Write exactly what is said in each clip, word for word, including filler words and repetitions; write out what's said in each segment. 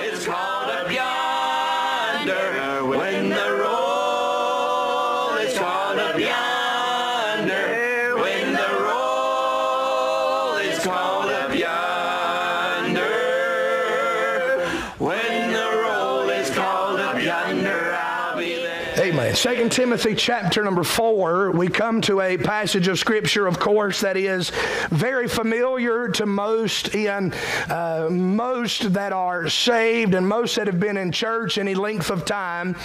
It's called up yonder when the roll is called up yonder when the roll is called up yonder when the roll is called up yonder. Amen. Second Timothy chapter number four, we come to a passage of Scripture, of course, that is very familiar to most in uh, most that are saved and most that have been in church any length of time.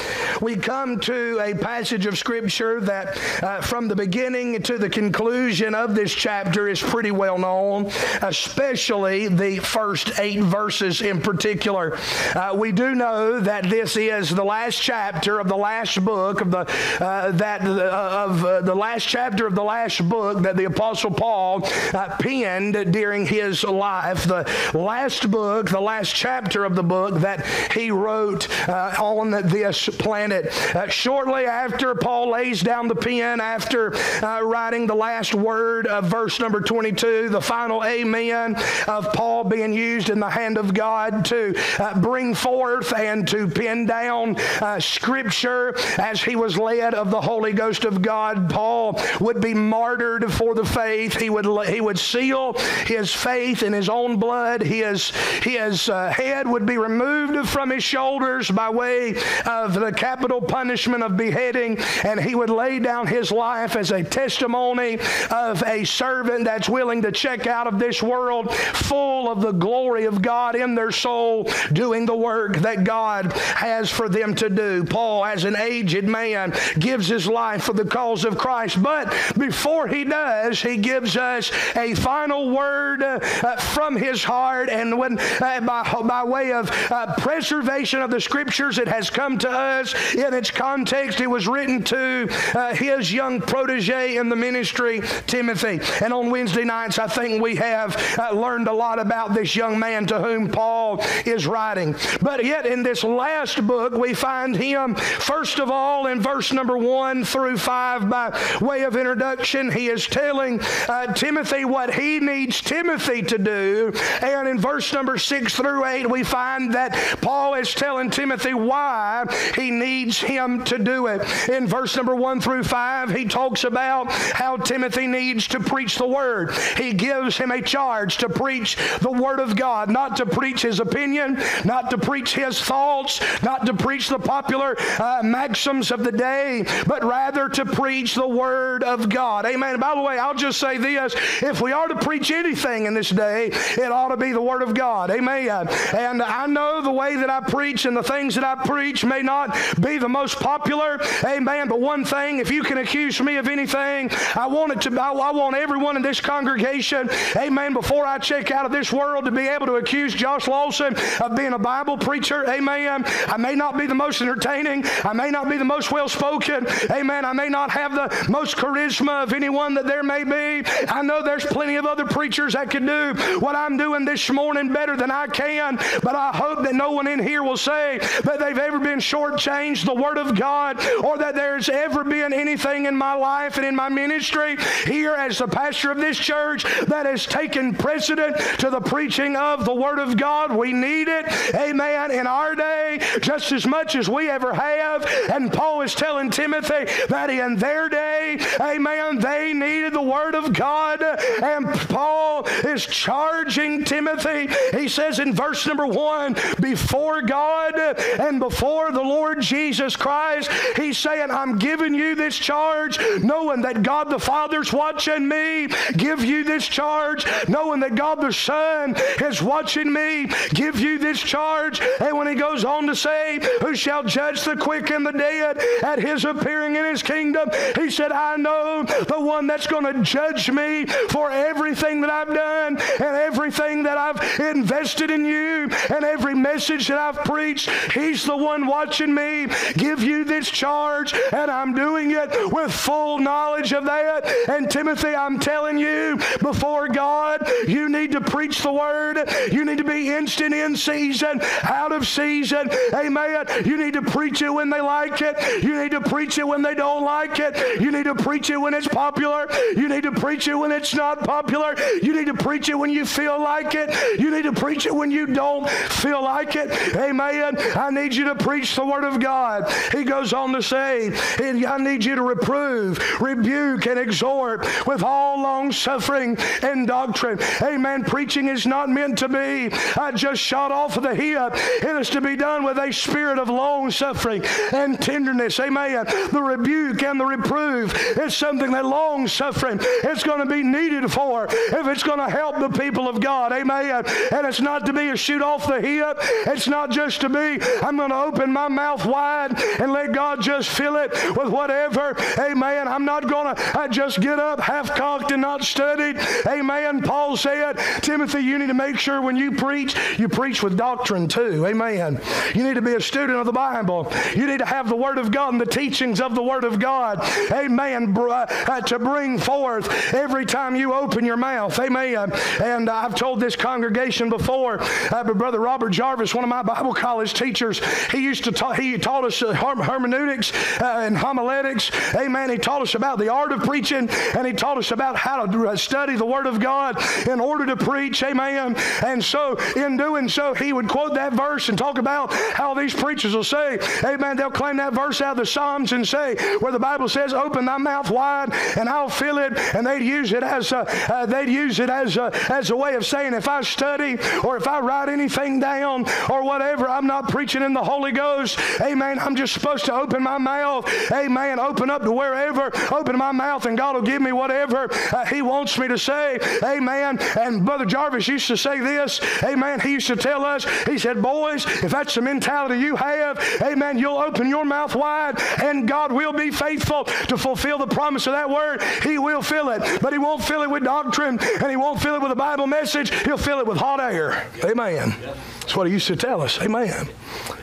We come to a passage of Scripture that uh, from the beginning to the conclusion of this chapter is pretty well known, especially the first eight verses in particular. Uh, we do know that this is the last chapter of the last book of the uh, that uh, of uh, the last chapter of the last book that the Apostle Paul uh, penned during his life. The last book, the last chapter of the book that he wrote uh, on this planet. Uh, shortly after Paul lays down the pen, after uh, writing the last word of verse number twenty-two, the final amen of Paul being used in the hand of God to uh, bring forth and to pin down uh, Scripture. As he was led of the Holy Ghost of God, Paul would be martyred for the faith. He would he would seal his faith in his own blood. His, his uh, head would be removed from his shoulders by way of the capital punishment of beheading, and he would lay down his life as a testimony of a servant that's willing to check out of this world full of the glory of God in their soul, doing the work that God has for them to do. Paul, as an agent, aged man, gives his life for the cause of Christ. But before he does, he gives us a final word uh, uh, from his heart. And when uh, by, by way of uh, preservation of the Scriptures, it has come to us in its context. It was written to uh, his young protege in the ministry, Timothy. And on Wednesday nights, I think we have uh, learned a lot about this young man to whom Paul is writing. But yet in this last book, we find him first of of all in verse number one through five by way of introduction. He is telling uh, Timothy what he needs Timothy to do, and in verse number six through eight we find that Paul is telling Timothy why he needs him to do it. In verse number one through five he talks about how Timothy needs to preach the word. He gives him a charge to preach the word of God, not to preach his opinion, not to preach his thoughts, not to preach the popular uh, mag- of the day, but rather to preach the word of God. Amen. By the way, I'll just say this. If we are to preach anything in this day, it ought to be the word of God. Amen. And I know the way that I preach and the things that I preach may not be the most popular. Amen. But one thing, if you can accuse me of anything, I want it to, I, I want everyone in this congregation, amen, before I check out of this world, to be able to accuse Josh Lawson of being a Bible preacher. Amen. I may not be the most entertaining. I may not be the most well-spoken. Amen. I may not have the most charisma of anyone that there may be. I know there's plenty of other preachers that can do what I'm doing this morning better than I can, but I hope that no one in here will say that they've ever been shortchanged the Word of God, or that there's ever been anything in my life and in my ministry here as the pastor of this church that has taken precedent to the preaching of the Word of God. We need it. Amen. In our day, just as much as we ever have. And Paul is telling Timothy that in their day, amen, they needed the word of God. And Paul is charging Timothy. He says in verse number one, before God and before the Lord Jesus Christ, he's saying, I'm giving you this charge, knowing that God the Father's watching me. Give you this charge, knowing that God the Son is watching me. Give you this charge. And when he goes on to say, who shall judge the quick and the dead at his appearing in his kingdom, he said, I know the one that's going to judge me for everything that I've done. done and everything that I've invested in you and every message that I've preached. He's the one watching me give you this charge, and I'm doing it with full knowledge of that. And Timothy, I'm telling you, before God, you need to preach the word. You need to be instant in season, out of season. Amen. You need to preach it when they like it. You need to preach it when they don't like it. You need to preach it when it's popular. You need to preach it when it's not popular. You need to preach it when you feel like it. You need to preach it when you don't feel like it. Amen. I need you to preach the word of God. He goes on to say, I need you to reprove, rebuke, and exhort with all long suffering and doctrine. Amen. Preaching is not meant to be I just shot off of the hip. It is to be done with a spirit of long suffering and tenderness. Amen. The rebuke and the reproof is something that long suffering is going to be needed for if it's going to help the people of God. Amen. And it's not to be a shoot off the hip. It's not just to be, I'm going to open my mouth wide and let God just fill it with whatever. Amen. I'm not going to just get up half-cocked and not studied. Amen. Paul said, Timothy, you need to make sure when you preach, you preach with doctrine too. Amen. You need to be a student of the Bible. You need to have the Word of God and the teachings of the Word of God. Amen. To bring forth every time you open your mouth. Amen. And I've told this congregation before, uh, but Brother Robert Jarvis, one of my Bible college teachers, he used to ta- he taught us uh, hermeneutics uh, and homiletics. Amen. He taught us about the art of preaching, and he taught us about how to study the Word of God in order to preach. Amen. And so in doing so, he would quote that verse and talk about how these preachers will say, amen, they'll claim that verse out of the Psalms and say, where the Bible says, open thy mouth wide and I'll fill it. And they'd use it as a, uh, they'd use it as a, as a way of saying, if I study or if I write anything down or whatever, I'm not preaching in the Holy Ghost. Amen. I'm just supposed to open my mouth. Amen. Open up to wherever. Open my mouth and God will give me whatever uh, he wants me to say. Amen. And Brother Jarvis used to say this. Amen. He used to tell us, he said, boys, if that's the mentality you have, amen, you'll open your mouth wide and God will be faithful to fulfill the promise of that word. He will fill it, but he won't fill it with doctrine and he won't fill it with a Bible message. He'll fill it with hot air. Amen. That's what he used to tell us. Amen.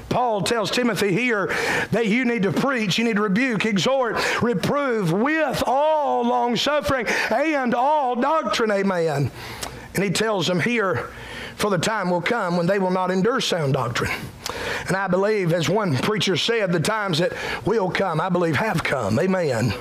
Paul tells Timothy here that you need to preach, you need to rebuke, exhort, reprove with all long suffering and all doctrine. Amen. And he tells them here, for the time will come when they will not endure sound doctrine. And I believe, as one preacher said, the times that will come, I believe, have come. Amen.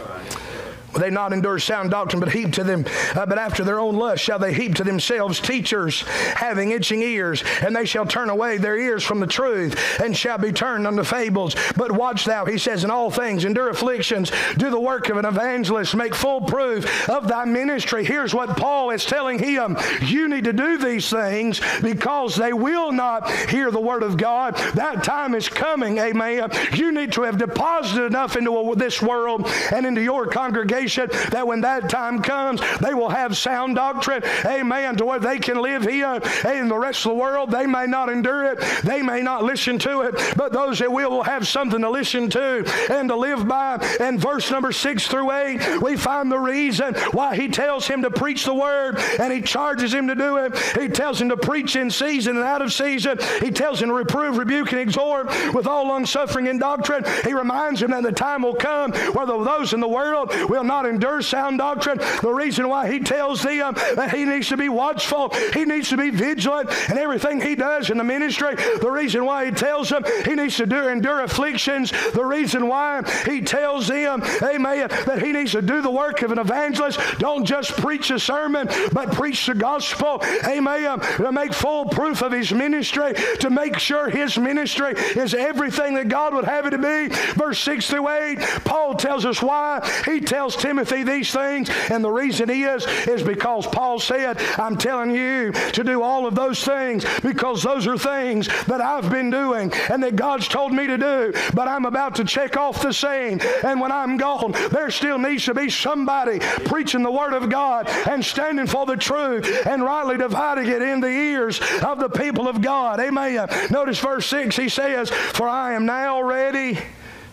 Will they not endure sound doctrine, but heap to them, uh, but after their own lust shall they heap to themselves teachers having itching ears, and they shall turn away their ears from the truth, and shall be turned unto fables. But watch thou, he says, in all things endure afflictions, do the work of an evangelist, make full proof of thy ministry. Here's what Paul is telling him. You need to do these things because they will not hear the word of God. That time is coming, amen. You need to have deposited enough into a, this world and into your congregation that when that time comes, they will have sound doctrine, amen, to where they can live here in the rest of the world. They may not endure it. They may not listen to it, but those that will will have something to listen to and to live by. And verse number six through eight, we find the reason why he tells him to preach the word, and he charges him to do it. He tells him to preach in season and out of season. He tells him to reprove, rebuke, and exhort with all long suffering and doctrine. He reminds him that the time will come where those in the world will not endure sound doctrine. The reason why he tells them that he needs to be watchful, he needs to be vigilant in everything he does in the ministry. The reason why he tells them he needs to do, endure afflictions. The reason why he tells them, amen, that he needs to do the work of an evangelist. Don't just preach a sermon, but preach the gospel, amen, to make full proof of his ministry, to make sure his ministry is everything that God would have it to be. Verse six through eight, Paul tells us why he tells Timothy these things, and the reason is is because Paul said, I'm telling you to do all of those things because those are things that I've been doing and that God's told me to do, but I'm about to check off the same, and when I'm gone there still needs to be somebody preaching the word of God and standing for the truth and rightly dividing it in the ears of the people of God. Amen. Notice verse six, he says, for I am now ready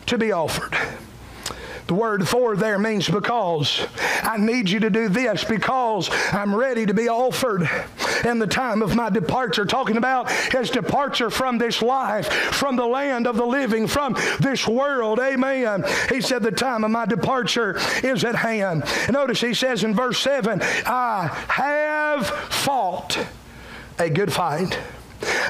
to be offered. The word for there means because. I need you to do this because I'm ready to be offered in the time of my departure. Talking about his departure from this life, from the land of the living, from this world. Amen. He said the time of my departure is at hand. And notice he says in verse seven, I have fought a good fight.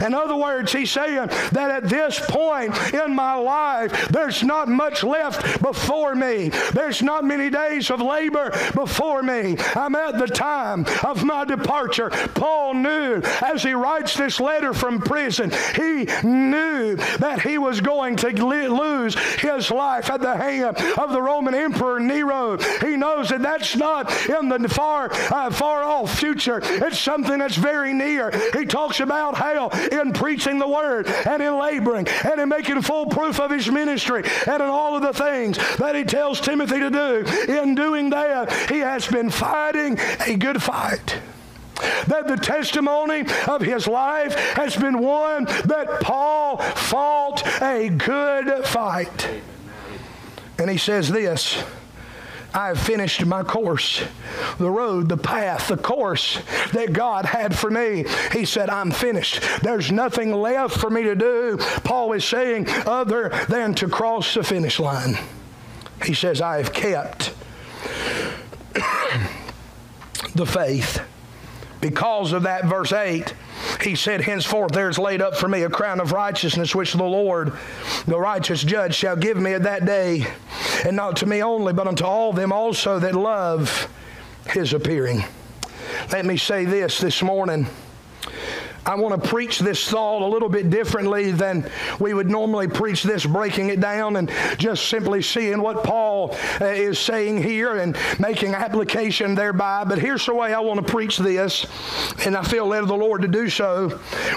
In other words, he's saying that at this point in my life, there's not much left before me. There's not many days of labor before me. I'm at the time of my departure. Paul knew as he writes this letter from prison, he knew that he was going to lose his life at the hand of the Roman Emperor Nero. He knows that that's not in the far, uh, far off future. It's something that's very near. He talks about how in preaching the word and in laboring and in making full proof of his ministry and in all of the things that he tells Timothy to do. In doing that, he has been fighting a good fight. That the testimony of his life has been one that Paul fought a good fight. And he says this, I have finished my course, the road, the path, the course that God had for me. He said, I'm finished. There's nothing left for me to do, Paul is saying, other than to cross the finish line. He says, I have kept the faith. Because of that, verse eight, he said, henceforth there is laid up for me a crown of righteousness, which the Lord, the righteous judge, shall give me at that day, and not to me only, but unto all them also that love his appearing. Let me say this this morning. I want to preach this thought a little bit differently than we would normally preach this, breaking it down and just simply seeing what Paul uh, is saying here and making application thereby. But here's the way I want to preach this, and I feel led of the Lord to do so.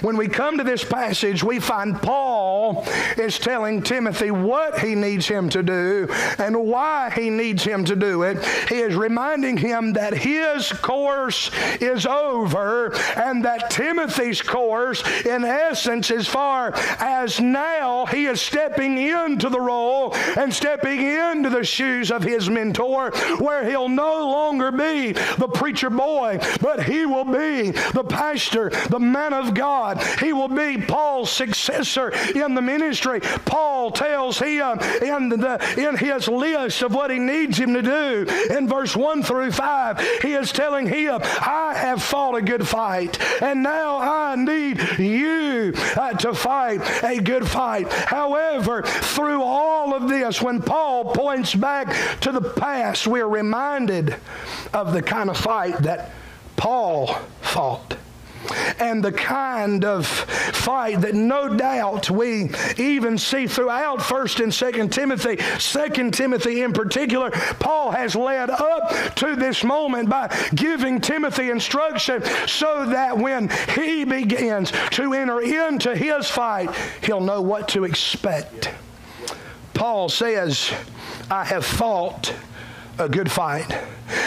When we come to this passage, we find Paul is telling Timothy what he needs him to do and why he needs him to do it. He is reminding him that his course is over and that Timothy's course, in essence, as far as now, he is stepping into the role and stepping into the shoes of his mentor, where he'll no longer be the preacher boy, but he will be the pastor, the man of God. He will be Paul's successor in the ministry. Paul tells him in, the, in his list of what he needs him to do, in verse one through five, he is telling him, I have fought a good fight, and now I I need you uh, to fight a good fight. However, through all of this, when Paul points back to the past, we're reminded of the kind of fight that Paul fought. And the kind of fight that no doubt we even see throughout First and Second Timothy, Second Timothy in particular, Paul has led up to this moment by giving Timothy instruction so that when he begins to enter into his fight, he'll know what to expect. Paul says, I have fought a good fight.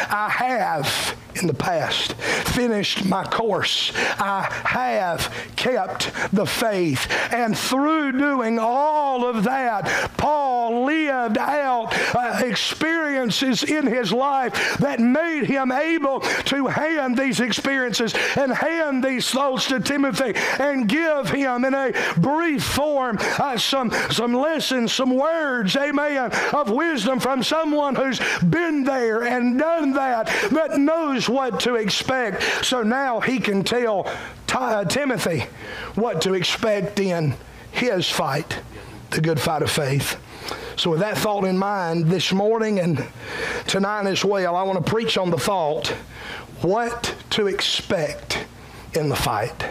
I have, in the past, finished my course. I have kept the faith. And through doing all of that, Paul lived out uh, experiences in his life that made him able to hand these experiences and hand these thoughts to Timothy and give him in a brief form uh, some, some lessons, some words, amen, of wisdom from someone who's been there and done that, that knows what to expect. So now he can tell Timothy what to expect in his fight, the good fight of faith. So with that thought in mind this morning and tonight as well, I want to preach on the thought, what to expect in the fight.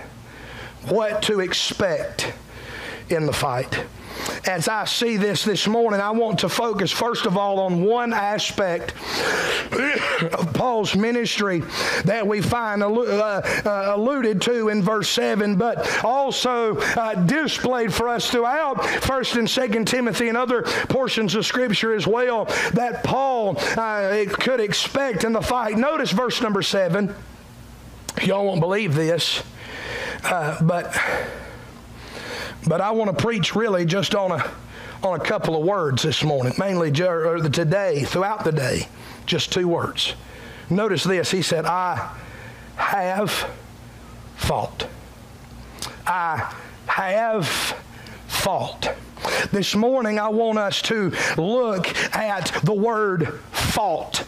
What to expect in the fight. As I see this this morning, I want to focus first of all on one aspect of Paul's ministry that we find alluded to in verse seven, but also displayed for us throughout First and Second Timothy and other portions of Scripture as well that Paul could expect in the fight. Notice verse number seven. Y'all won't believe this, uh, but... But I want to preach really just on a on a couple of words this morning, mainly today, throughout the day, just two words. Notice this, he said, I have thought. I have thought. This morning I want us to look at the word thought.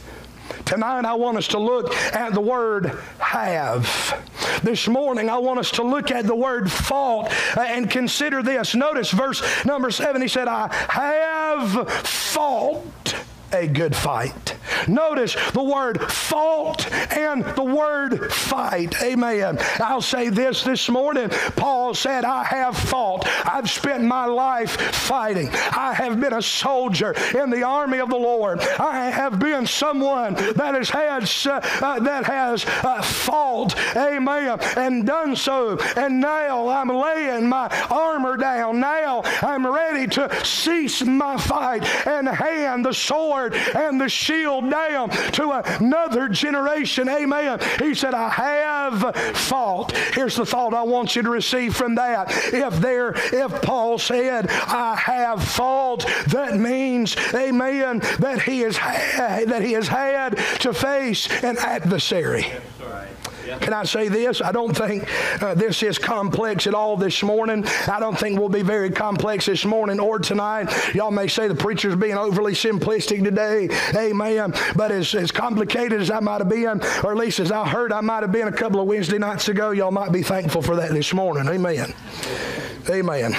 Tonight I want us to look at the word have. This morning I want us to look at the word thought and consider this. Notice verse number seven. He said, I have fought a good fight. Notice the word fought and the word fight. Amen. I'll say this this morning. Paul said, I have fought. I've spent my life fighting. I have been a soldier in the army of the Lord. I have been someone that has had, uh, that has uh, fought. Amen. And done so. And now I'm laying my armor down. Now I'm ready to cease my fight and hand the sword and the shield down to another generation. Amen. He said, I have fought. Here's the thought I want you to receive from that. If there, if Paul said, I have fought, that means, amen, that he has had, that he has had to face an adversary. That's right. Can I say this? I don't think uh, this is complex at all this morning. I don't think we'll be very complex this morning or tonight. Y'all may say the preacher's being overly simplistic today. Amen. But as, as complicated as I might have been, or at least as I heard I might have been a couple of Wednesday nights ago, y'all might be thankful for that this morning. Amen. Amen.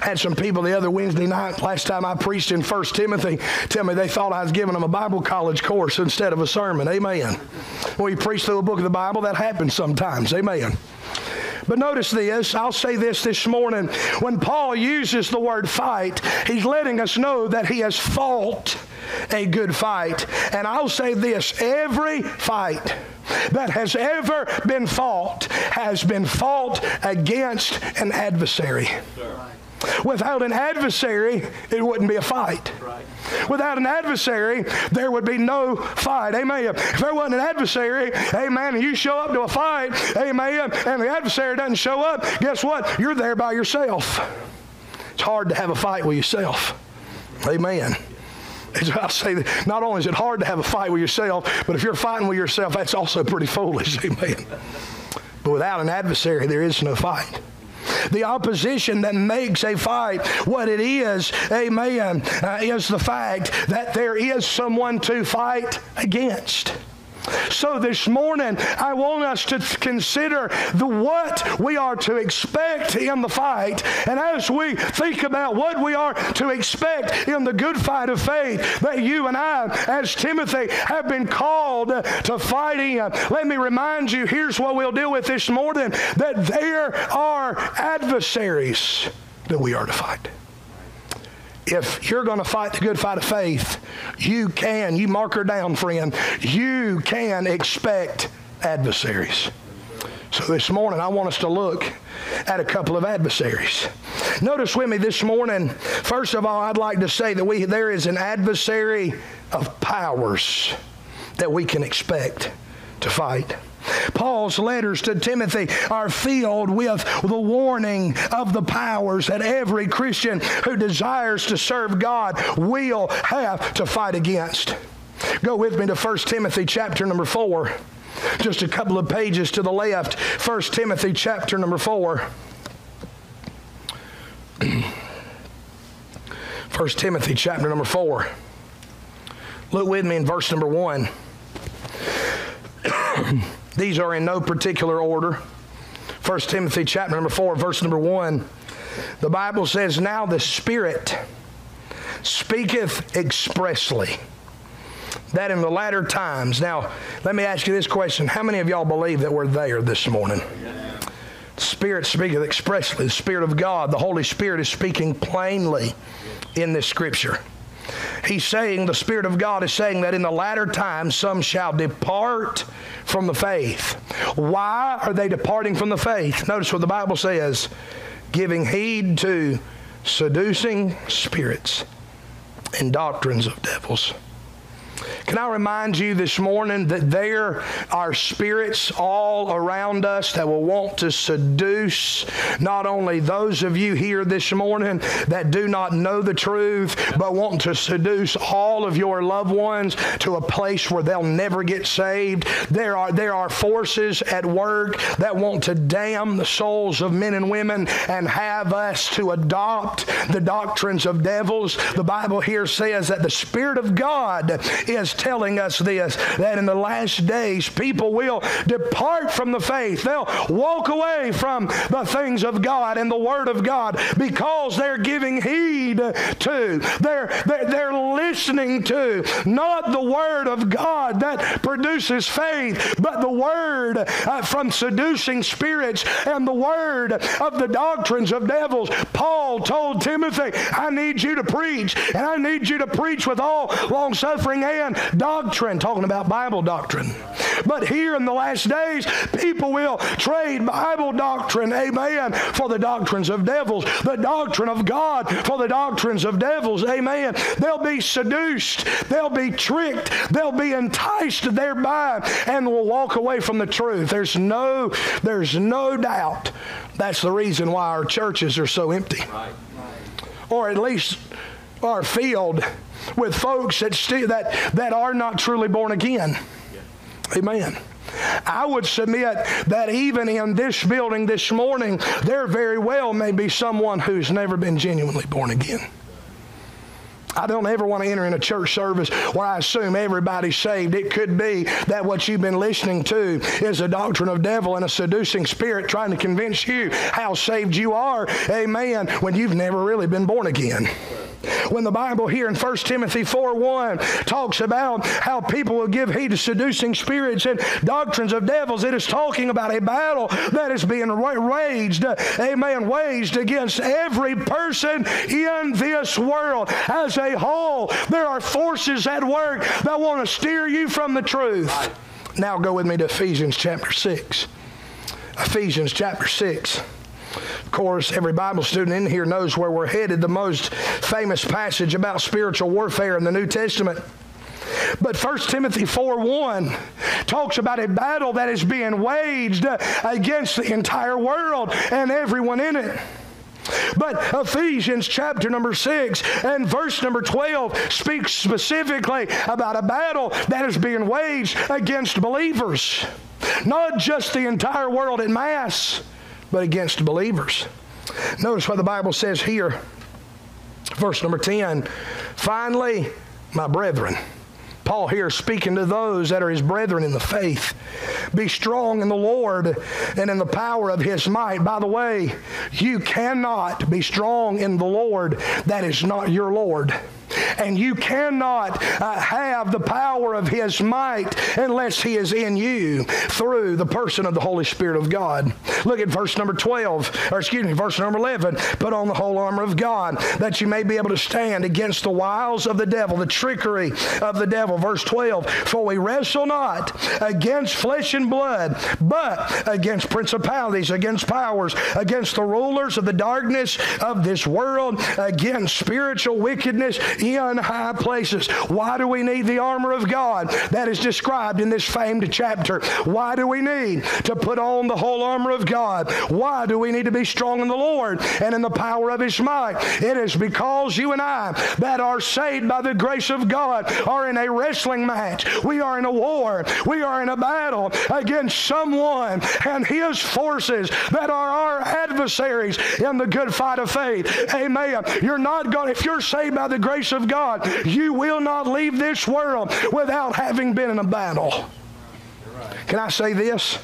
Had some people the other Wednesday night, last time I preached in First Timothy, tell me they thought I was giving them a Bible college course instead of a sermon. Amen. When you preach through a book of the Bible, that happens sometimes. Amen. But notice this, I'll say this this morning. When Paul uses the word fight, he's letting us know that he has fought a good fight. And I'll say this, every fight that has ever been fought has been fought against an adversary. Sure. Without an adversary, it wouldn't be a fight. Right. Without an adversary, there would be no fight. Amen. If there wasn't an adversary, amen, and you show up to a fight, amen, and the adversary doesn't show up, guess what? You're there by yourself. It's hard to have a fight with yourself. Amen. I'll say that not only is it hard to have a fight with yourself, but if you're fighting with yourself, that's also pretty foolish. Amen. But without an adversary, there is no fight. The opposition that makes a fight what it is, amen, uh, is the fact that there is someone to fight against. So this morning, I want us to consider the what we are to expect in the fight. And as we think about what we are to expect in the good fight of faith that you and I, as Timothy, have been called to fight in. Let me remind you, here's what we'll deal with this morning, that there are adversaries that we are to fight. If you're going to fight the good fight of faith, you can, you mark her down, friend, you can expect adversaries. So this morning, I want us to look at a couple of adversaries. Notice with me this morning, first of all, I'd like to say that we there is an adversary of powers that we can expect to fight. Paul's letters to Timothy are filled with the warning of the powers that every Christian who desires to serve God will have to fight against. Go with me to First Timothy chapter number four. Just a couple of pages to the left. First Timothy chapter number four. First Timothy chapter number four. Look with me in verse number one. These are in no particular order. First Timothy chapter number four, verse number one. The Bible says, now the Spirit speaketh expressly, that in the latter times. Now, let me ask you this question. How many of y'all believe that we're there this morning? Yeah. The Spirit speaketh expressly. The Spirit of God, the Holy Spirit, is speaking plainly in this Scripture. He's saying, the Spirit of God is saying that in the latter times some shall depart from the faith. Why are they departing from the faith? Notice what the Bible says, giving heed to seducing spirits and doctrines of devils. Can I remind you this morning that there are spirits all around us that will want to seduce not only those of you here this morning that do not know the truth, but want to seduce all of your loved ones to a place where they'll never get saved. There are, there are forces at work that want to damn the souls of men and women and have us to adopt the doctrines of devils. The Bible here says that the Spirit of God is telling us this, that in the last days people will depart from the faith. They'll walk away from the things of God and the Word of God because they're giving heed to, they're, they're listening to, not the Word of God that produces faith, but the Word uh, from seducing spirits and the Word of the doctrines of devils. Paul told Timothy, I need you to preach, and I need you to preach with all long-suffering and doctrine, talking about Bible doctrine. But here in the last days, people will trade Bible doctrine, amen, for the doctrines of devils, the doctrine of God for the doctrines of devils, amen. They'll be seduced, they'll be tricked, they'll be enticed thereby, and will walk away from the truth. There's no, there's no doubt that's the reason why our churches are so empty. Right. Or at least are filled with folks that, st that, that are not truly born again. Yeah. Amen. I would submit that even in this building this morning, there very well may be someone who's never been genuinely born again. I don't ever want to enter in a church service where I assume everybody's saved. It could be that what you've been listening to is a doctrine of devil and a seducing spirit trying to convince you how saved you are, amen, when you've never really been born again. When the Bible here in First Timothy four one talks about how people will give heed to seducing spirits and doctrines of devils, it is talking about a battle that is being waged, amen, waged against every person in this world as a whole. There are forces at work that want to steer you from the truth. Now go with me to Ephesians chapter six. Ephesians chapter six. Of course, every Bible student in here knows where we're headed, the most famous passage about spiritual warfare in the New Testament. But First Timothy four one talks about a battle that is being waged against the entire world and everyone in it. But Ephesians chapter number six and verse number twelve speaks specifically about a battle that is being waged against believers. Not just the entire world en masse, but against believers. Notice what the Bible says here, verse number ten. Finally, my brethren, Paul here speaking to those that are his brethren in the faith, be strong in the Lord and in the power of his might. By the way, you cannot be strong in the Lord that is not your Lord. And you cannot uh, have the power of his might unless he is in you through the person of the Holy Spirit of God. Look at verse number twelve, or excuse me, verse number eleven. Put on the whole armor of God that you may be able to stand against the wiles of the devil, the trickery of the devil. Verse twelve, for we wrestle not against flesh and blood, but against principalities, against powers, against the rulers of the darkness of this world, against spiritual wickedness in high places. Why do we need the armor of God that is described in this famed chapter? Why do we need to put on the whole armor of God? Why do we need to be strong in the Lord and in the power of his might? It is because you and I that are saved by the grace of God are in a wrestling match. We are in a war. We are in a battle against someone and his forces that are our adversaries in the good fight of faith. Amen. You're not going, if you're saved by the grace of God, you will not leave this world without having been in a battle. Can I say this?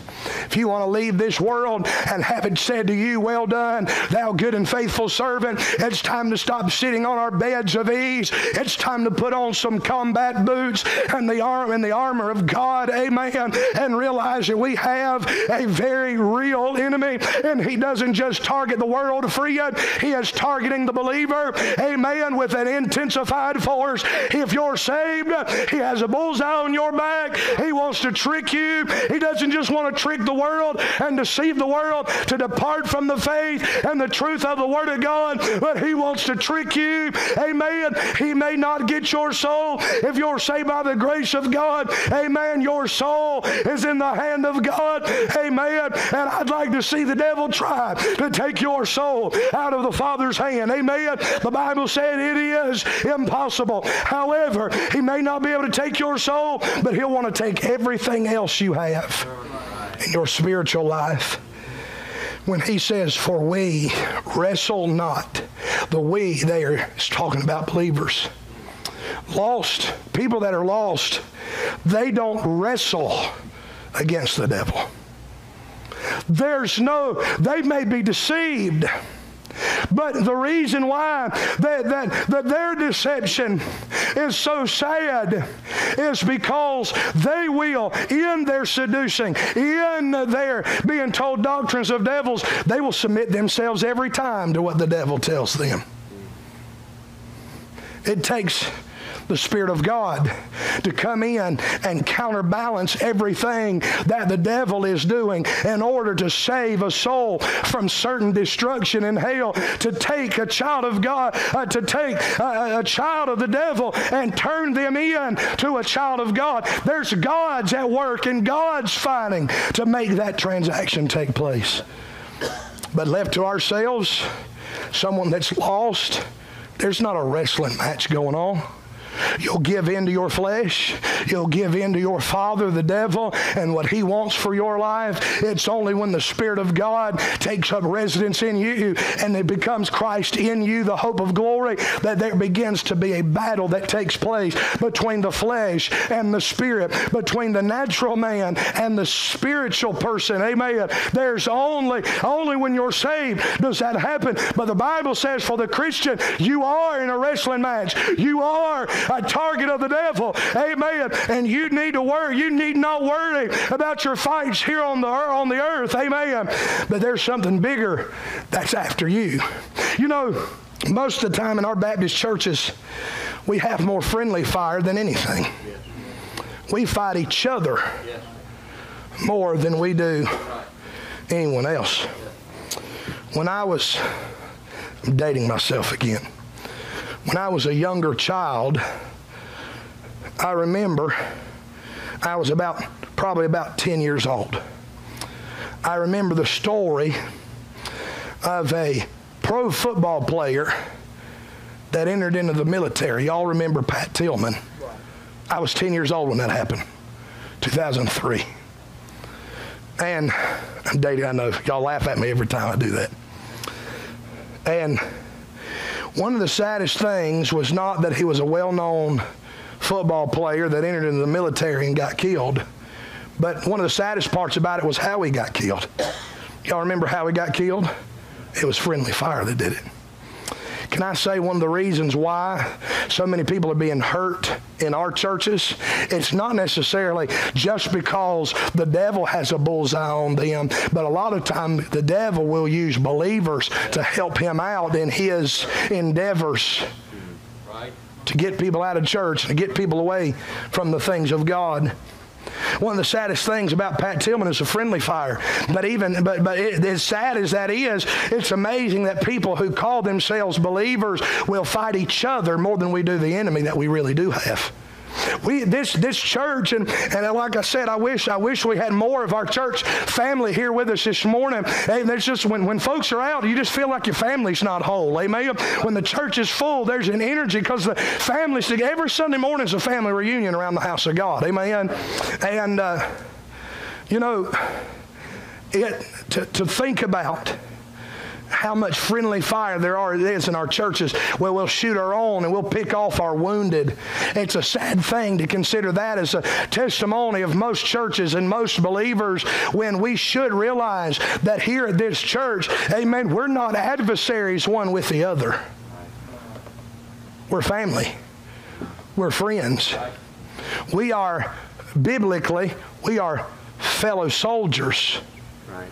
If you want to leave this world and have it said to you, well done, thou good and faithful servant, it's time to stop sitting on our beds of ease. It's time to put on some combat boots and the, arm, and the armor of God, amen, and realize that we have a very real enemy, and he doesn't just target the world for you. He is targeting the believer, amen, with an intensified force. If you're saved, he has a bullseye on your back. He wants to trick cube. He doesn't just want to trick the world and deceive the world to depart from the faith and the truth of the Word of God, but He wants to trick you. Amen. He may not get your soul if you're saved by the grace of God. Amen. Your soul is in the hand of God. Amen. And I'd like to see the devil try to take your soul out of the Father's hand. Amen. The Bible said it is impossible. However, He may not be able to take your soul, but He'll want to take everything else you have in your spiritual life. When He says, for we wrestle not, the we there is talking about believers. Lost, people that are lost, they don't wrestle against the devil. There's no, they may be deceived. But the reason why that, that, that their deception is so sad is because they will, in their seducing, in their being told doctrines of devils, they will submit themselves every time to what the devil tells them. It takes the Spirit of God to come in and counterbalance everything that the devil is doing in order to save a soul from certain destruction in hell, to take a child of God, uh, to take a, a child of the devil and turn them in to a child of God. There's God's at work and God's fighting to make that transaction take place. But left to ourselves, someone that's lost, there's not a wrestling match going on. You'll give in to your flesh. You'll give in to your father, the devil, and what he wants for your life. It's only when the Spirit of God takes up residence in you and it becomes Christ in you, the hope of glory, that there begins to be a battle that takes place between the flesh and the Spirit, between the natural man and the spiritual person. Amen. There's only, only when you're saved does that happen. But the Bible says for the Christian, you are in a wrestling match. You are a target of the devil. Amen. And you need to worry. You need not worry about your fights here on the, on the earth. Amen. But there's something bigger that's after you. You know, most of the time in our Baptist churches, we have more friendly fire than anything. We fight each other more than we do anyone else. When I was, I'm dating myself again. When I was a younger child, I remember I was about, probably about ten years old. I remember the story of a pro football player that entered into the military. Y'all remember Pat Tillman. I was ten years old when that happened, two thousand three. And I'm dating, I know, y'all laugh at me every time I do that. And one of the saddest things was not that he was a well-known football player that entered into the military and got killed, but one of the saddest parts about it was how he got killed. Y'all remember how he got killed? It was friendly fire that did it. Can I say one of the reasons why so many people are being hurt in our churches? It's not necessarily just because the devil has a bullseye on them, but a lot of times the devil will use believers to help him out in his endeavors to get people out of church, to get people away from the things of God. One of the saddest things about Pat Tillman is a friendly fire. But even, but, but it, as sad as that is, it's amazing that people who call themselves believers will fight each other more than we do the enemy that we really do have. We, this, this church, and, and like I said, I wish, I wish we had more of our church family here with us this morning. Hey, there's just, when, when folks are out, you just feel like your family's not whole. Amen. When the church is full, there's an energy because the family's together. Every Sunday morning is a family reunion around the house of God. Amen. And, uh, you know, it, to, to think about how much friendly fire there are, it is in our churches where we'll shoot our own and we'll pick off our wounded. It's a sad thing to consider that as a testimony of most churches and most believers, when we should realize that here at this church, amen, we're not adversaries one with the other. We're family. We're friends. We are, biblically, we are fellow soldiers. Right.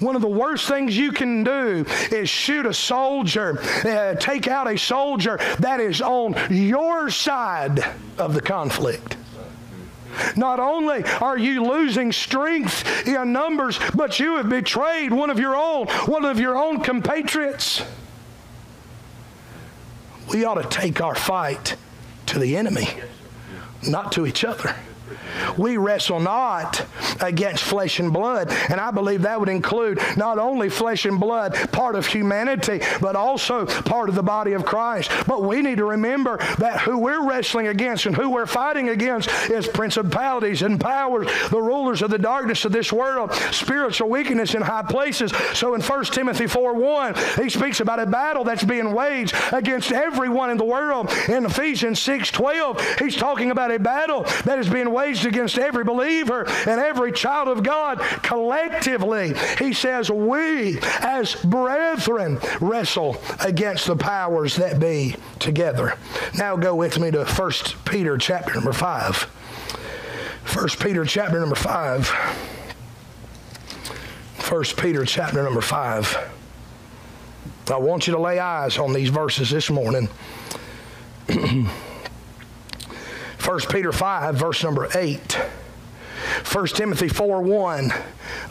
One of the worst things you can do is shoot a soldier, uh, take out a soldier that is on your side of the conflict. Not only are you losing strength in numbers, but you have betrayed one of your own, one of your own compatriots. We ought to take our fight to the enemy, not to each other. We wrestle not against flesh and blood. And I believe that would include not only flesh and blood, part of humanity, but also part of the body of Christ. But we need to remember that who we're wrestling against and who we're fighting against is principalities and powers, the rulers of the darkness of this world, spiritual wickedness in high places. So in First Timothy four one, he speaks about a battle that's being waged against everyone in the world. In Ephesians six twelve, he's talking about a battle that is being waged against every believer and every child of God collectively. He says, we as brethren wrestle against the powers that be together. Now go with me to First Peter chapter number five. First Peter chapter number five. First Peter chapter number five. I want you to lay eyes on these verses this morning. First Peter five, verse number eight. First Timothy four one,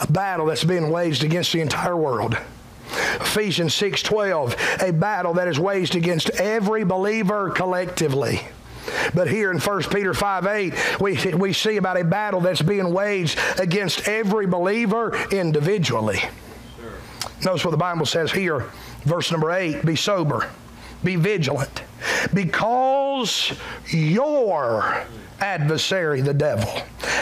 a battle that's being waged against the entire world. Ephesians six twelve, a battle that is waged against every believer collectively. But here in First Peter five eight, we, we see about a battle that's being waged against every believer individually. Sure. Notice what the Bible says here, verse number eight, be sober, be vigilant, because your adversary, the devil,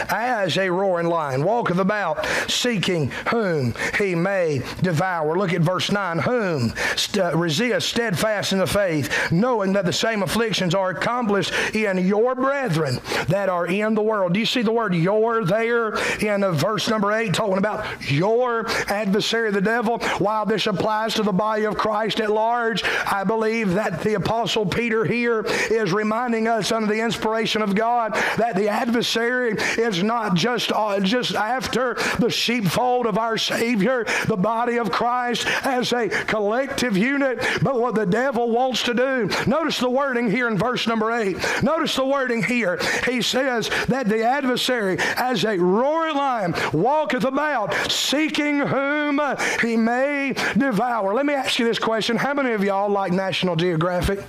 as a roaring lion, walketh about, seeking whom he may devour. Look at verse nine. Whom st- resist steadfast in the faith, knowing that the same afflictions are accomplished in your brethren that are in the world. Do you see the word your there in verse number eight, talking about your adversary, the devil? While this applies to the body of Christ at large, I believe that the Apostle Peter here is reminding us under the inspiration of God that the adversary is not just, uh, just after the sheepfold of our Savior, the body of Christ as a collective unit, but what the devil wants to do. Notice the wording here in verse number eight. Notice the wording here. He says that the adversary as a roaring lion walketh about seeking whom he may devour. Let me ask you this question. How many of y'all like National Geographic?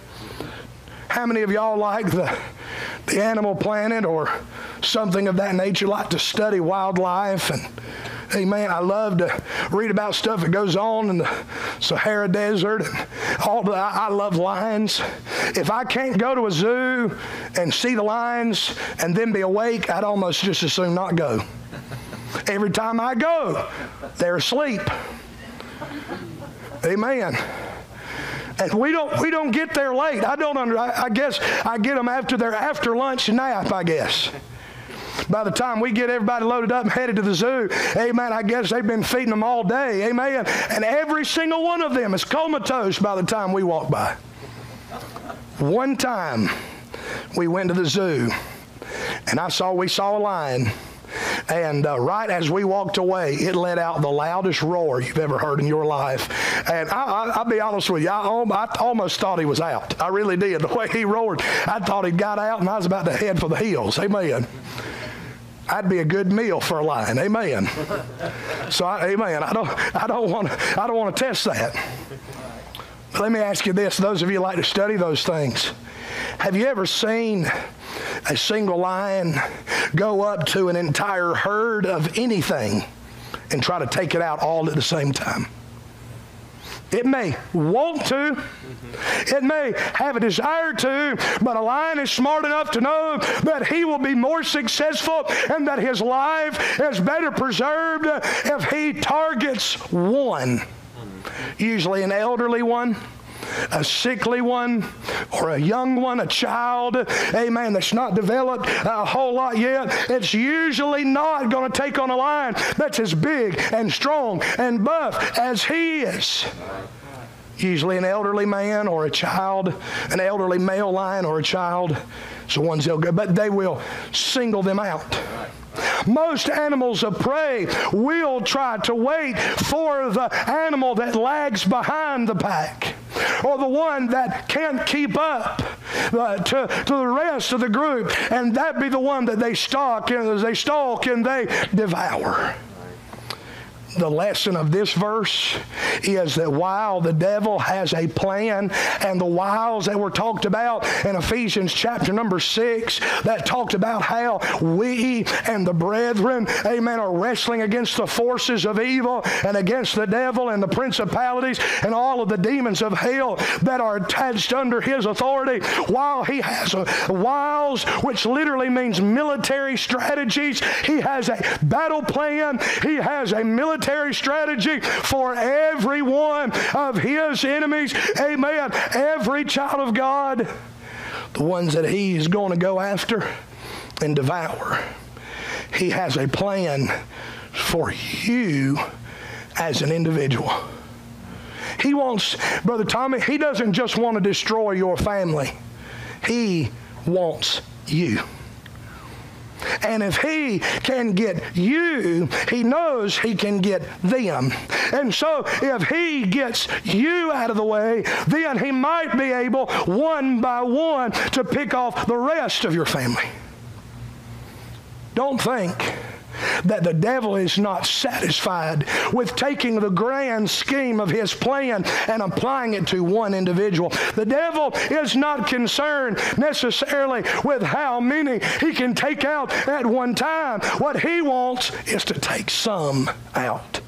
How many of y'all like the, the Animal Planet or something of that nature, like to study wildlife? And hey, man, I love to read about stuff that goes on in the Sahara Desert. And all the, I, I love lions. If I can't go to a zoo and see the lions and then be awake, I'd almost just as soon not go. Every time I go, they're asleep. Amen. And we don't we don't get there late. I don't under, I, I guess I get them after their after lunch nap, I guess. By the time we get everybody loaded up and headed to the zoo, amen, I guess they've been feeding them all day, amen. And every single one of them is comatose by the time we walk by. One time we went to the zoo, and I saw we saw a lion, and uh, right as we walked away, it let out the loudest roar you've ever heard in your life. And I, I, I'll be honest with you, I, I almost thought he was out. I really did. The way he roared, I thought he got out, and I was about to head for the hills. Amen. I'd be a good meal for a lion. Amen. So, I, amen. I don't. I don't want. I don't want to test that. But let me ask you this: those of you who like to study those things, have you ever seen a single lion go up to an entire herd of anything and try to take it out all at the same time? It may want to. It may have a desire to, but a lion is smart enough to know that he will be more successful and that his life is better preserved if he targets one, usually an elderly one, a sickly one, or a young one, a child, amen, that's not developed a whole lot yet. It's usually not going to take on a lion that's as big and strong and buff as he is. Usually an elderly man or a child, an elderly male lion or a child, it's the ones they'll go, but they will single them out. Most animals of prey will try to wait for the animal that lags behind the pack, or the one that can't keep up. uh, to, to the rest of the group, and that be the one that they stalk and they stalk and they devour. The lesson of this verse is that while the devil has a plan, and the wiles that were talked about in Ephesians chapter number six, that talked about how we and the brethren, amen, are wrestling against the forces of evil and against the devil and the principalities and all of the demons of hell that are attached under his authority. While he has a wiles, which literally means military strategies, he has a battle plan, he has a military strategy for every one of his enemies. Amen. Every child of God, the ones that he is going to go after and devour. He has a plan for you as an individual. He wants, Brother Tommy, he doesn't just want to destroy your family. He wants you. And if he can get you, he knows he can get them. And so if he gets you out of the way, then he might be able one by one to pick off the rest of your family. Don't think that the devil is not satisfied with taking the grand scheme of his plan and applying it to one individual. The devil is not concerned necessarily with how many he can take out at one time. What he wants is to take some out.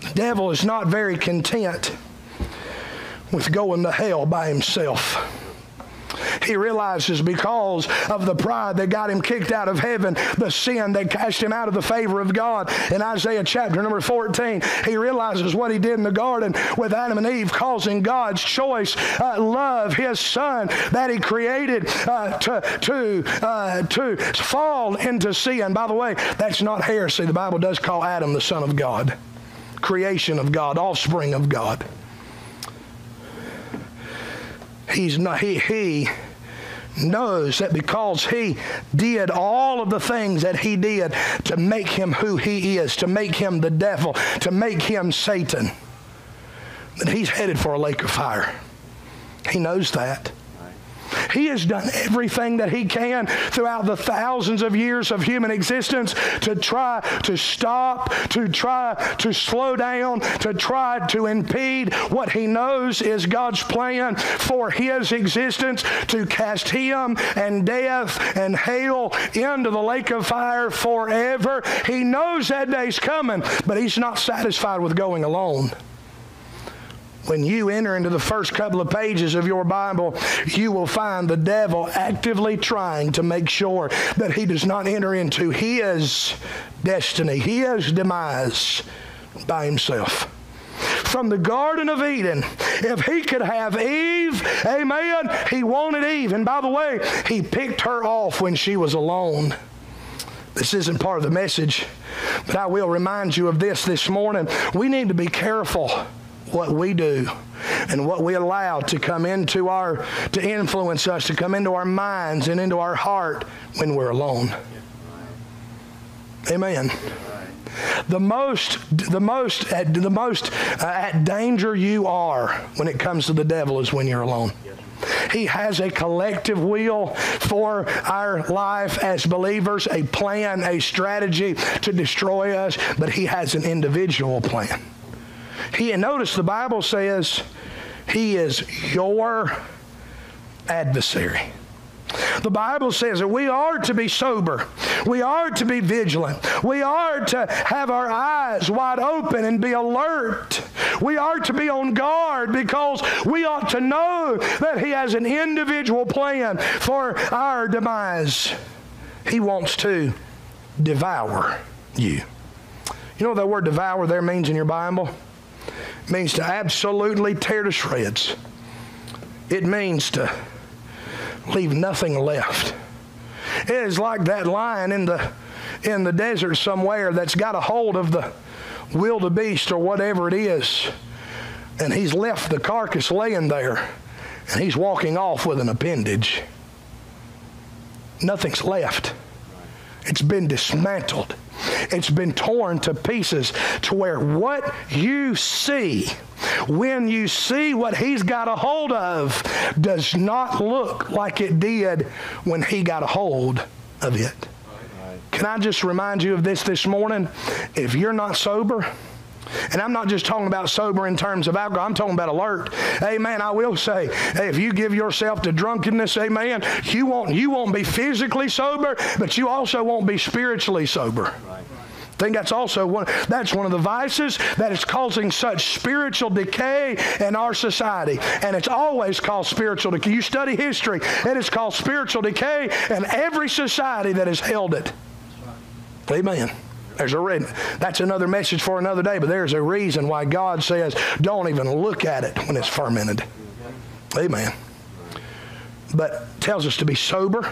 The devil is not very content with going to hell by himself. He realizes because of the pride that got him kicked out of heaven, the sin that cast him out of the favor of God. In Isaiah chapter number fourteen, he realizes what he did in the garden with Adam and Eve, causing God's choice, uh, love, his son that he created uh, to, to, uh, to fall into sin. By the way, that's not heresy. The Bible does call Adam the son of God, creation of God, offspring of God. He's not, he, he knows that because he did all of the things that he did to make him who he is, to make him the devil, to make him Satan, that he's headed for a lake of fire. He knows that. He has done everything that he can throughout the thousands of years of human existence to try to stop, to try to slow down, to try to impede what he knows is God's plan for his existence, to cast him and death and hell into the lake of fire forever. He knows that day's coming, but he's not satisfied with going alone. When you enter into the first couple of pages of your Bible, you will find the devil actively trying to make sure that he does not enter into his destiny, his demise by himself. From the Garden of Eden, if he could have Eve, amen, he wanted Eve. And by the way, he picked her off when she was alone. This isn't part of the message, but I will remind you of this this morning. We need to be careful what we do and what we allow to come into our, to influence us, to come into our minds and into our heart when we're alone. Amen. The most, the most, at, the most uh, at danger you are when it comes to the devil is when you're alone. He has a collective will for our life as believers, a plan, a strategy to destroy us, but he has an individual plan. He, and notice the Bible says he is your adversary. The Bible says that we are to be sober. We are to be vigilant. We are to have our eyes wide open and be alert. We are to be on guard because we ought to know that he has an individual plan for our demise. He wants to devour you. You know what that word devour there means in your Bible? It means to absolutely tear to shreds. It means to leave nothing left. It is like that lion in the, in the desert somewhere that's got a hold of the wildebeest or whatever it is, and he's left the carcass laying there, and he's walking off with an appendage. Nothing's left. It's been dismantled. It's been torn to pieces to where what you see When you see what he's got a hold of does not look like it did when he got a hold of it. Can I just remind you of this this morning? If you're not sober, and I'm not just talking about sober in terms of alcohol. I'm talking about alert. Amen. I will say, hey, if you give yourself to drunkenness, amen, you won't, you won't be physically sober, but you also won't be spiritually sober. Right. I think that's also one, that's one of the vices that is causing such spiritual decay in our society. And it's always called spiritual decay. You study history, it is called spiritual decay in every society that has held it. Amen. There's a reason. That's another message for another day, but there's a reason why God says don't even look at it when it's fermented. Amen. But tells us to be sober,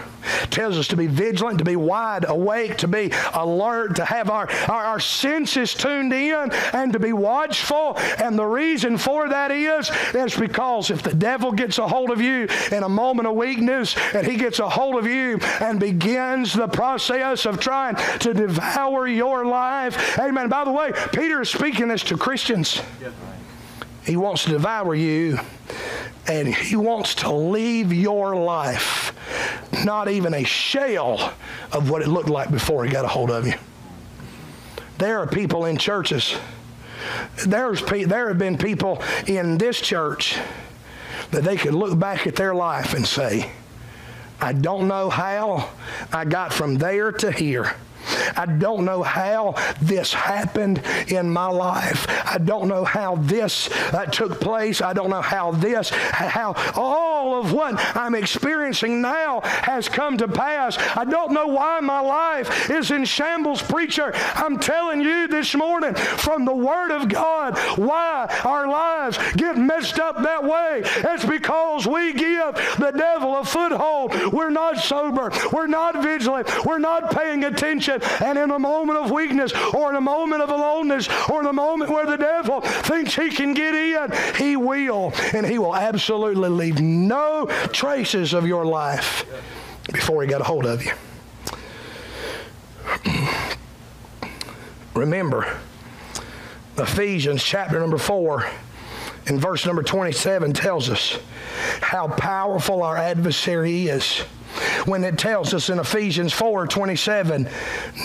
tells us to be vigilant, to be wide awake, to be alert, to have our, our, our senses tuned in and to be watchful. And the reason for that is, is because if the devil gets a hold of you in a moment of weakness and he gets a hold of you and begins the process of trying to devour your life. Amen. By the way, Peter is speaking this to Christians. He wants to devour you. And he wants to leave your life not even a shell of what it looked like before he got a hold of you. There are people in churches. There's pe- there have been people in this church that they could look back at their life and say, I don't know how I got from there to here. I don't know how this happened in my life. I don't know how this uh, took place. I don't know how this, how all of what I'm experiencing now has come to pass. I don't know why my life is in shambles, preacher. I'm telling you this morning from the Word of God why our lives get messed up that way. It's because we give the devil a foothold. We're not sober. We're not vigilant. We're not paying attention. And in a moment of weakness or in a moment of aloneness or in a moment where the devil thinks he can get in, he will. And he will absolutely leave no traces of your life before he got a hold of you. Remember, Ephesians chapter number four and verse number twenty-seven tells us how powerful our adversary is. When it tells us in Ephesians four twenty-seven,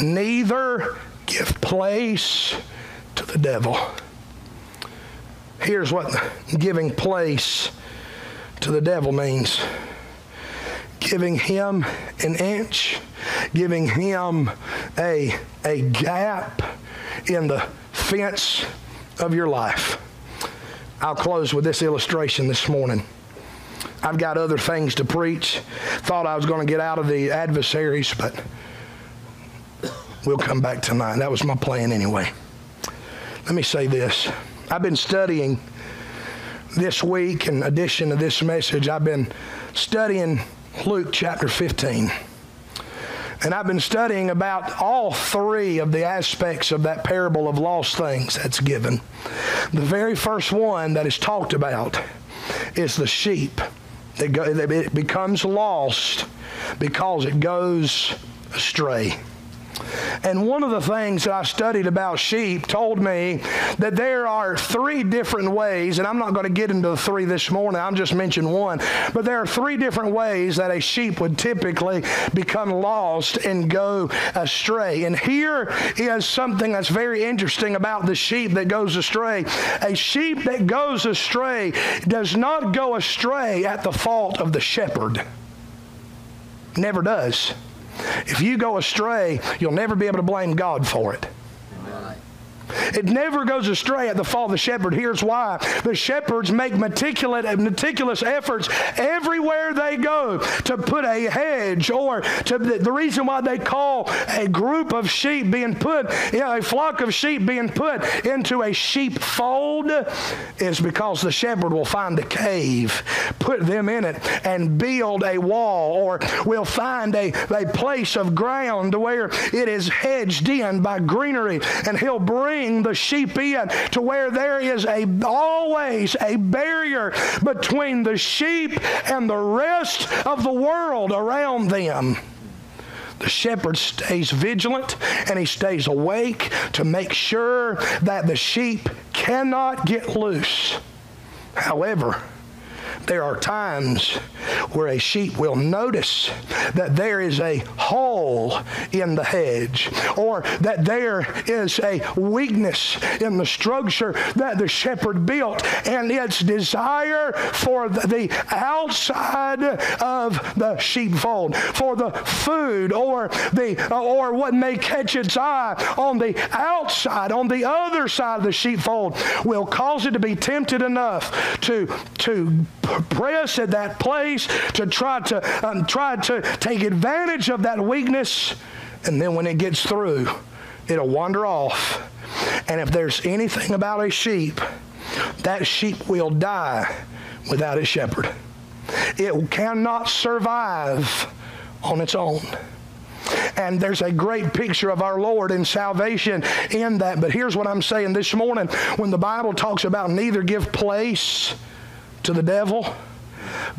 neither give place to the devil. Here's what giving place to the devil means. Giving him an inch, giving him a, a gap in the fence of your life. I'll close with this illustration this morning. I've got other things to preach. Thought I was going to get out of the adversaries, but we'll come back tonight. That was my plan anyway. Let me say this. I've been studying this week, in addition to this message, I've been studying Luke chapter fifteen. And I've been studying about all three of the aspects of that parable of lost things that's given. The very first one that is talked about is the sheep. It becomes lost because it goes astray. And one of the things that I studied about sheep told me that there are three different ways, and I'm not going to get into the three this morning, I'm just mentioning one, but there are three different ways that a sheep would typically become lost and go astray. And here is something that's very interesting about the sheep that goes astray. A sheep that goes astray does not go astray at the fault of the shepherd. Never does. If you go astray, you'll never be able to blame God for it. Amen. It never goes astray at the fault of the shepherd. Here's why. The shepherds make meticulous, meticulous efforts everywhere they go to put a hedge or to the, the reason why they call a group of sheep being put, you know, a flock of sheep being put into a sheepfold is because the shepherd will find a cave, put them in it, and build a wall, or will find a, a place of ground where it is hedged in by greenery, and he'll bring the sheep in to where there is a always a barrier between the sheep and the rest of the world around them. The shepherd stays vigilant and he stays awake to make sure that the sheep cannot get loose. However, there are times where a sheep will notice that there is a hole in the hedge, or that there is a weakness in the structure that the shepherd built, and its desire for the outside of the sheepfold, for the food, or the or what may catch its eye on the outside, on the other side of the sheepfold, will cause it to be tempted enough to to. press at that place to try to um, try to take advantage of that weakness, and then when it gets through, it'll wander off. And if there's anything about a sheep, that sheep will die without its shepherd. It cannot survive on its own. And there's a great picture of our Lord and salvation in that. But here's what I'm saying this morning. When the Bible talks about neither give place to the devil,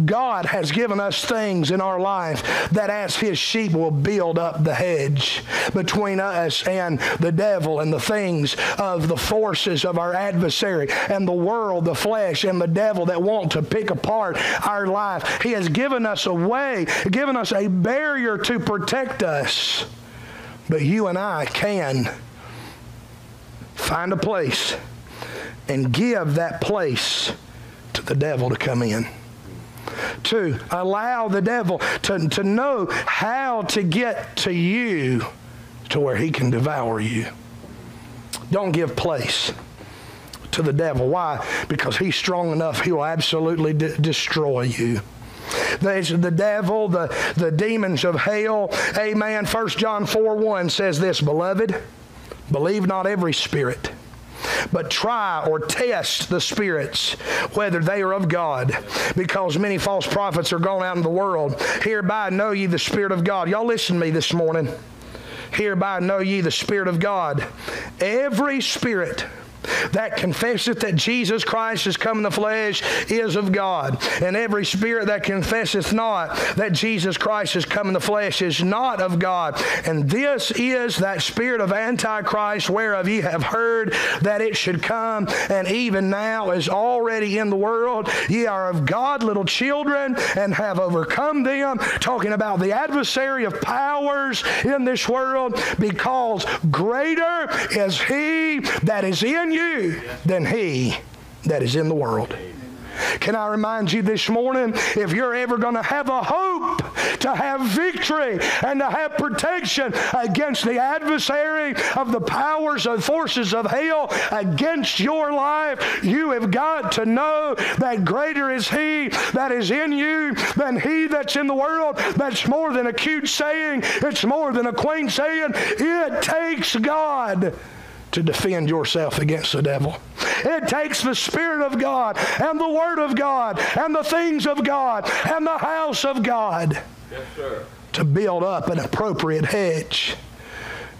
God has given us things in our life that as His sheep will build up the hedge between us and the devil and the things of the forces of our adversary and the world, the flesh, and the devil that want to pick apart our life. He has given us a way, given us a barrier to protect us. But you and I can find a place and give that place to the devil to come in, to allow the devil to, to know how to get to you to where he can devour you. Don't give place to the devil. Why? Because he's strong enough, he will absolutely de- destroy you. There's the devil, the, the demons of hell. Amen. First John four one says this, "Beloved, believe not every spirit, but try or test the spirits, whether they are of God, because many false prophets are gone out in the world. Hereby know ye the Spirit of God." Y'all listen to me this morning. Hereby know ye the Spirit of God. Every spirit that confesseth that Jesus Christ is come in the flesh is of God. And every spirit that confesseth not that Jesus Christ is come in the flesh is not of God. And this is that spirit of Antichrist, whereof ye have heard that it should come, and even now is already in the world. Ye are of God, little children, and have overcome them. Talking about the adversary of powers in this world, because greater is he that is in you than he that is in the world. Can I remind you this morning, if you're ever going to have a hope to have victory and to have protection against the adversary of the powers and forces of hell against your life, you have got to know that greater is he that is in you than he that's in the world. That's more than a cute saying. It's more than a quaint saying. It takes God to defend yourself against the devil. It takes the Spirit of God and the Word of God and the things of God and the house of God, yes, sir, to build up an appropriate hedge.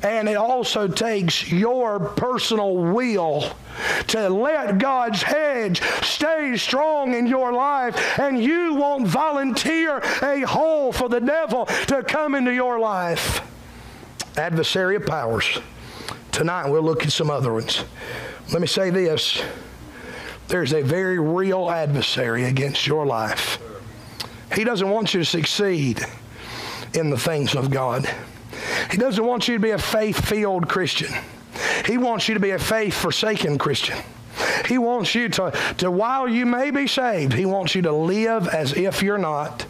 And it also takes your personal will to let God's hedge stay strong in your life, and you won't volunteer a hole for the devil to come into your life. Adversary of powers. Tonight we'll look at some other ones. Let me say this. There's a very real adversary against your life. He doesn't want you to succeed in the things of God. He doesn't want you to be a faith-filled Christian. He wants you to be a faith-forsaken Christian. He wants you to, to, while you may be saved, he wants you to live as if you're not.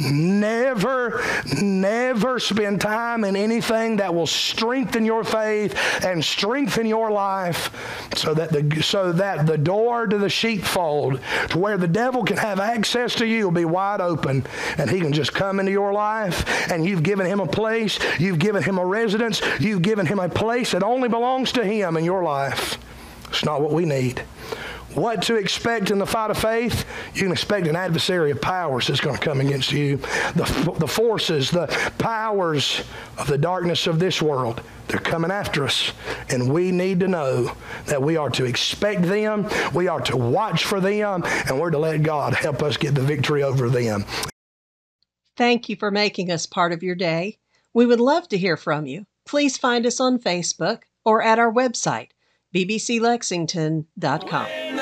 Never, never spend time in anything that will strengthen your faith and strengthen your life, so that the, so that the door to the sheepfold, to where the devil can have access to you, will be wide open, and he can just come into your life, and you've given him a place, you've given him a residence, you've given him a place that only belongs to him in your life. It's not what we need. What to expect in the fight of faith? You can expect an adversary of powers that's going to come against you. The, the forces, the powers of the darkness of this world, they're coming after us. And we need to know that we are to expect them, we are to watch for them, and we're to let God help us get the victory over them. Thank you for making us part of your day. We would love to hear from you. Please find us on Facebook or at our website, b b c lexington dot com.